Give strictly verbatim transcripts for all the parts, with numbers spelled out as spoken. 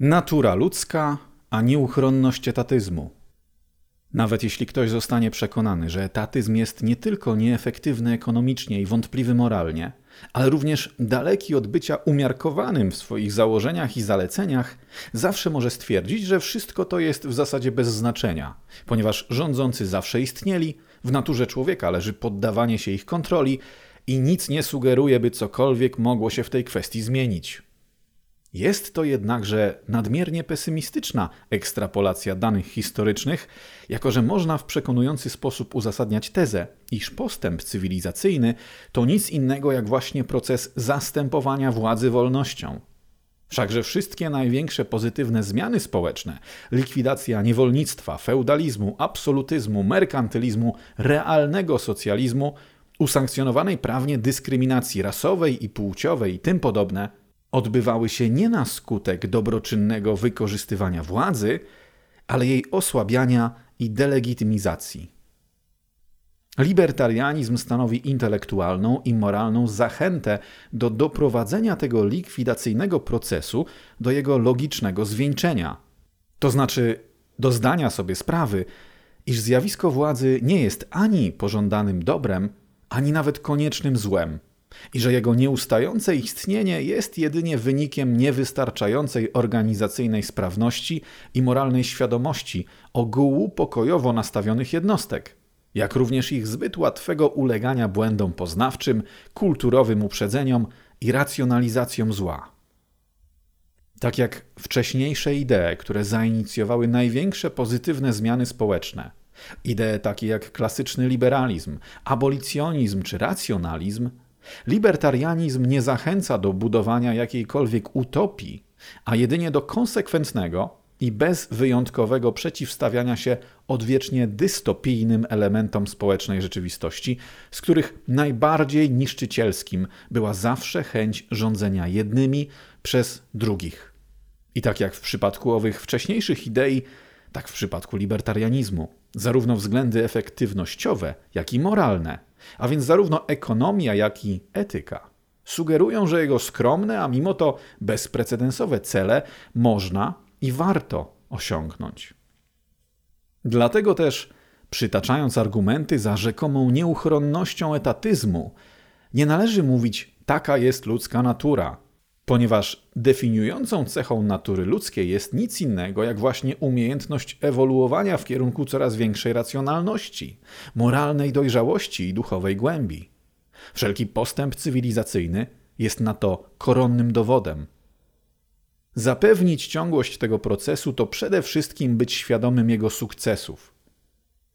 Natura ludzka, a nieuchronność etatyzmu. Nawet jeśli ktoś zostanie przekonany, że etatyzm jest nie tylko nieefektywny ekonomicznie i wątpliwy moralnie, ale również daleki od bycia umiarkowanym w swoich założeniach i zaleceniach, zawsze może stwierdzić, że wszystko to jest w zasadzie bez znaczenia, ponieważ rządzący zawsze istnieli, w naturze człowieka leży poddawanie się ich kontroli i nic nie sugeruje, by cokolwiek mogło się w tej kwestii zmienić. Jest to jednakże nadmiernie pesymistyczna ekstrapolacja danych historycznych, jako że można w przekonujący sposób uzasadniać tezę, iż postęp cywilizacyjny to nic innego jak właśnie proces zastępowania władzy wolnością. Wszakże wszystkie największe pozytywne zmiany społeczne, likwidacja niewolnictwa, feudalizmu, absolutyzmu, merkantylizmu, realnego socjalizmu, usankcjonowanej prawnie dyskryminacji rasowej i płciowej i tym podobne, odbywały się nie na skutek dobroczynnego wykorzystywania władzy, ale jej osłabiania i delegitymizacji. Libertarianizm stanowi intelektualną i moralną zachętę do doprowadzenia tego likwidacyjnego procesu do jego logicznego zwieńczenia. To znaczy do zdania sobie sprawy, iż zjawisko władzy nie jest ani pożądanym dobrem, ani nawet koniecznym złem. I że jego nieustające istnienie jest jedynie wynikiem niewystarczającej organizacyjnej sprawności i moralnej świadomości ogółu pokojowo nastawionych jednostek, jak również ich zbyt łatwego ulegania błędom poznawczym, kulturowym uprzedzeniom i racjonalizacjom zła. Tak jak wcześniejsze idee, które zainicjowały największe pozytywne zmiany społeczne, idee takie jak klasyczny liberalizm, abolicjonizm czy racjonalizm, libertarianizm nie zachęca do budowania jakiejkolwiek utopii, a jedynie do konsekwentnego i bezwyjątkowego przeciwstawiania się odwiecznie dystopijnym elementom społecznej rzeczywistości, z których najbardziej niszczycielskim była zawsze chęć rządzenia jednymi przez drugich. I tak jak w przypadku owych wcześniejszych idei, tak w przypadku libertarianizmu, zarówno względy efektywnościowe, jak i moralne, a więc zarówno ekonomia, jak i etyka, sugerują, że jego skromne, a mimo to bezprecedensowe cele można i warto osiągnąć. Dlatego też, przytaczając argumenty za rzekomą nieuchronnością etatyzmu, nie należy mówić „taka jest ludzka natura”, ponieważ definiującą cechą natury ludzkiej jest nic innego jak właśnie umiejętność ewoluowania w kierunku coraz większej racjonalności, moralnej dojrzałości i duchowej głębi. Wszelki postęp cywilizacyjny jest na to koronnym dowodem. Zapewnić ciągłość tego procesu to przede wszystkim być świadomym jego sukcesów.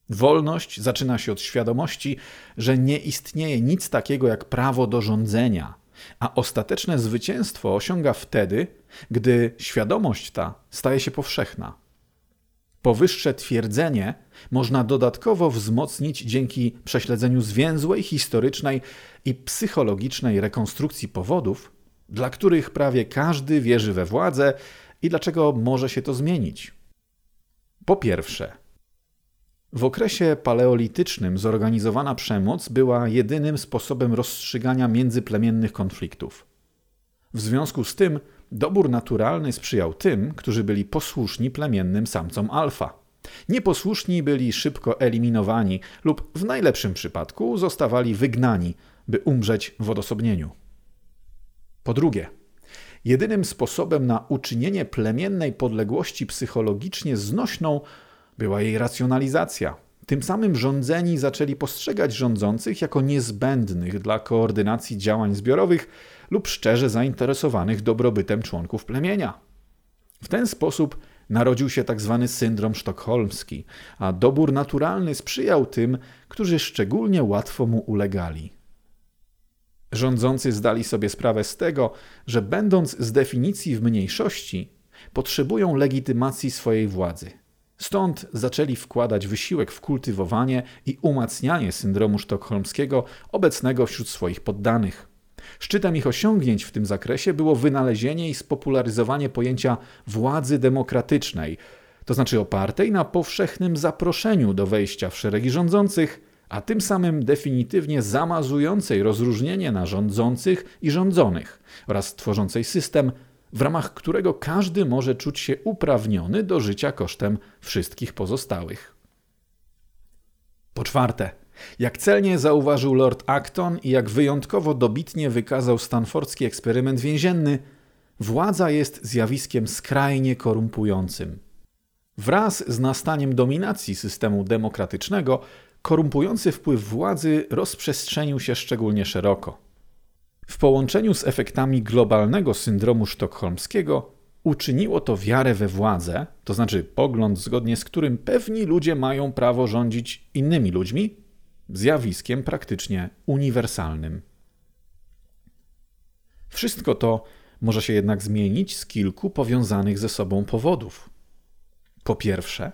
Wolność zaczyna się od świadomości, że nie istnieje nic takiego jak prawo do rządzenia, a ostateczne zwycięstwo osiąga wtedy, gdy świadomość ta staje się powszechna. Powyższe twierdzenie można dodatkowo wzmocnić dzięki prześledzeniu zwięzłej, historycznej i psychologicznej rekonstrukcji powodów, dla których prawie każdy wierzy we władzę i dlaczego może się to zmienić. Po pierwsze, w okresie paleolitycznym zorganizowana przemoc była jedynym sposobem rozstrzygania międzyplemiennych konfliktów. W związku z tym dobór naturalny sprzyjał tym, którzy byli posłuszni plemiennym samcom alfa. Nieposłuszni byli szybko eliminowani lub w najlepszym przypadku zostawali wygnani, by umrzeć w odosobnieniu. Po drugie, jedynym sposobem na uczynienie plemiennej podległości psychologicznie znośną była jej racjonalizacja. Tym samym rządzeni zaczęli postrzegać rządzących jako niezbędnych dla koordynacji działań zbiorowych lub szczerze zainteresowanych dobrobytem członków plemienia. W ten sposób narodził się tzw. syndrom sztokholmski, a dobór naturalny sprzyjał tym, którzy szczególnie łatwo mu ulegali. Rządzący zdali sobie sprawę z tego, że będąc z definicji w mniejszości, potrzebują legitymacji swojej władzy. Stąd zaczęli wkładać wysiłek w kultywowanie i umacnianie syndromu sztokholmskiego obecnego wśród swoich poddanych. Szczytem ich osiągnięć w tym zakresie było wynalezienie i spopularyzowanie pojęcia władzy demokratycznej, to znaczy opartej na powszechnym zaproszeniu do wejścia w szeregi rządzących, a tym samym definitywnie zamazującej rozróżnienie na rządzących i rządzonych oraz tworzącej system, w ramach którego każdy może czuć się uprawniony do życia kosztem wszystkich pozostałych. Po czwarte, jak celnie zauważył Lord Acton i jak wyjątkowo dobitnie wykazał stanfordzki eksperyment więzienny, władza jest zjawiskiem skrajnie korumpującym. Wraz z nastaniem dominacji systemu demokratycznego, korumpujący wpływ władzy rozprzestrzenił się szczególnie szeroko. W połączeniu z efektami globalnego syndromu sztokholmskiego uczyniło to wiarę we władzę, to znaczy pogląd, zgodnie z którym pewni ludzie mają prawo rządzić innymi ludźmi, zjawiskiem praktycznie uniwersalnym. Wszystko to może się jednak zmienić z kilku powiązanych ze sobą powodów. Po pierwsze,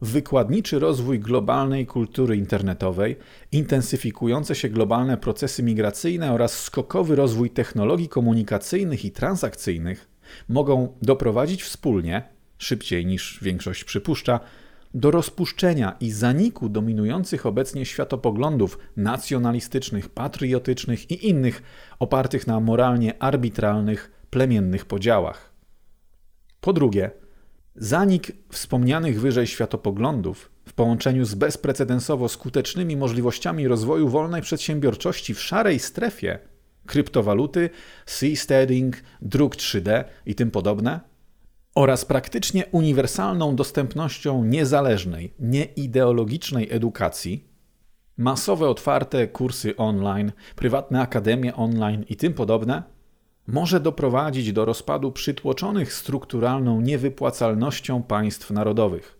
wykładniczy rozwój globalnej kultury internetowej, intensyfikujące się globalne procesy migracyjne oraz skokowy rozwój technologii komunikacyjnych i transakcyjnych mogą doprowadzić wspólnie, szybciej niż większość przypuszcza, do rozpuszczenia i zaniku dominujących obecnie światopoglądów nacjonalistycznych, patriotycznych i innych opartych na moralnie arbitralnych, plemiennych podziałach. Po drugie, zanik wspomnianych wyżej światopoglądów w połączeniu z bezprecedensowo skutecznymi możliwościami rozwoju wolnej przedsiębiorczości w szarej strefie, kryptowaluty, seasteading, druk trzy D i tym podobne, oraz praktycznie uniwersalną dostępnością niezależnej, nieideologicznej edukacji, masowe otwarte kursy online, prywatne akademie online i tym podobne, może doprowadzić do rozpadu przytłoczonych strukturalną niewypłacalnością państw narodowych.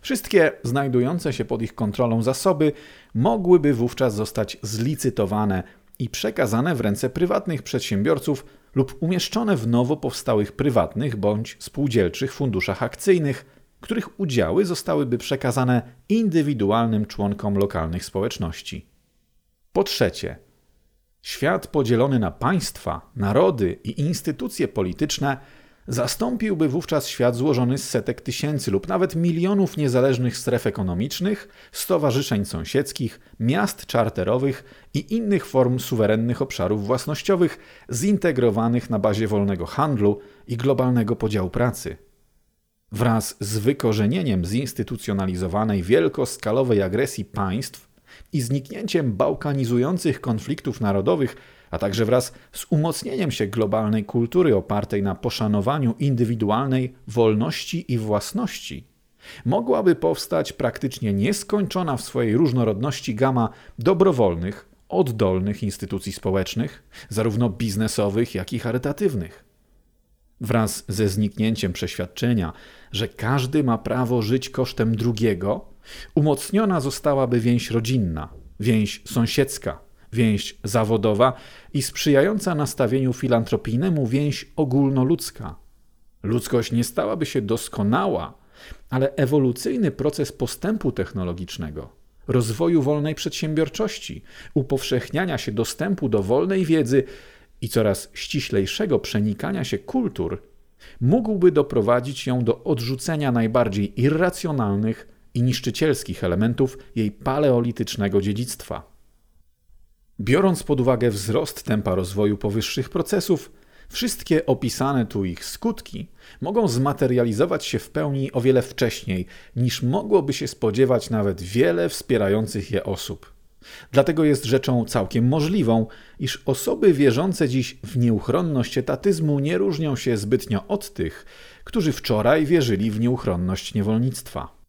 Wszystkie znajdujące się pod ich kontrolą zasoby mogłyby wówczas zostać zlicytowane i przekazane w ręce prywatnych przedsiębiorców lub umieszczone w nowo powstałych prywatnych bądź spółdzielczych funduszach akcyjnych, których udziały zostałyby przekazane indywidualnym członkom lokalnych społeczności. Po trzecie, świat podzielony na państwa, narody i instytucje polityczne zastąpiłby wówczas świat złożony z setek tysięcy lub nawet milionów niezależnych stref ekonomicznych, stowarzyszeń sąsiedzkich, miast czarterowych i innych form suwerennych obszarów własnościowych zintegrowanych na bazie wolnego handlu i globalnego podziału pracy. Wraz z wykorzenieniem zinstytucjonalizowanej wielkoskalowej agresji państw i zniknięciem bałkanizujących konfliktów narodowych, a także wraz z umocnieniem się globalnej kultury opartej na poszanowaniu indywidualnej wolności i własności, mogłaby powstać praktycznie nieskończona w swojej różnorodności gama dobrowolnych, oddolnych instytucji społecznych, zarówno biznesowych, jak i charytatywnych. Wraz ze zniknięciem przeświadczenia, że każdy ma prawo żyć kosztem drugiego, umocniona zostałaby więź rodzinna, więź sąsiedzka, więź zawodowa i sprzyjająca nastawieniu filantropijnemu więź ogólnoludzka. Ludzkość nie stałaby się doskonała, ale ewolucyjny proces postępu technologicznego, rozwoju wolnej przedsiębiorczości, upowszechniania się dostępu do wolnej wiedzy i coraz ściślejszego przenikania się kultur mógłby doprowadzić ją do odrzucenia najbardziej irracjonalnych i niszczycielskich elementów jej paleolitycznego dziedzictwa. Biorąc pod uwagę wzrost tempa rozwoju powyższych procesów, wszystkie opisane tu ich skutki mogą zmaterializować się w pełni o wiele wcześniej, niż mogłoby się spodziewać nawet wiele wspierających je osób. Dlatego jest rzeczą całkiem możliwą, iż osoby wierzące dziś w nieuchronność etatyzmu nie różnią się zbytnio od tych, którzy wczoraj wierzyli w nieuchronność niewolnictwa.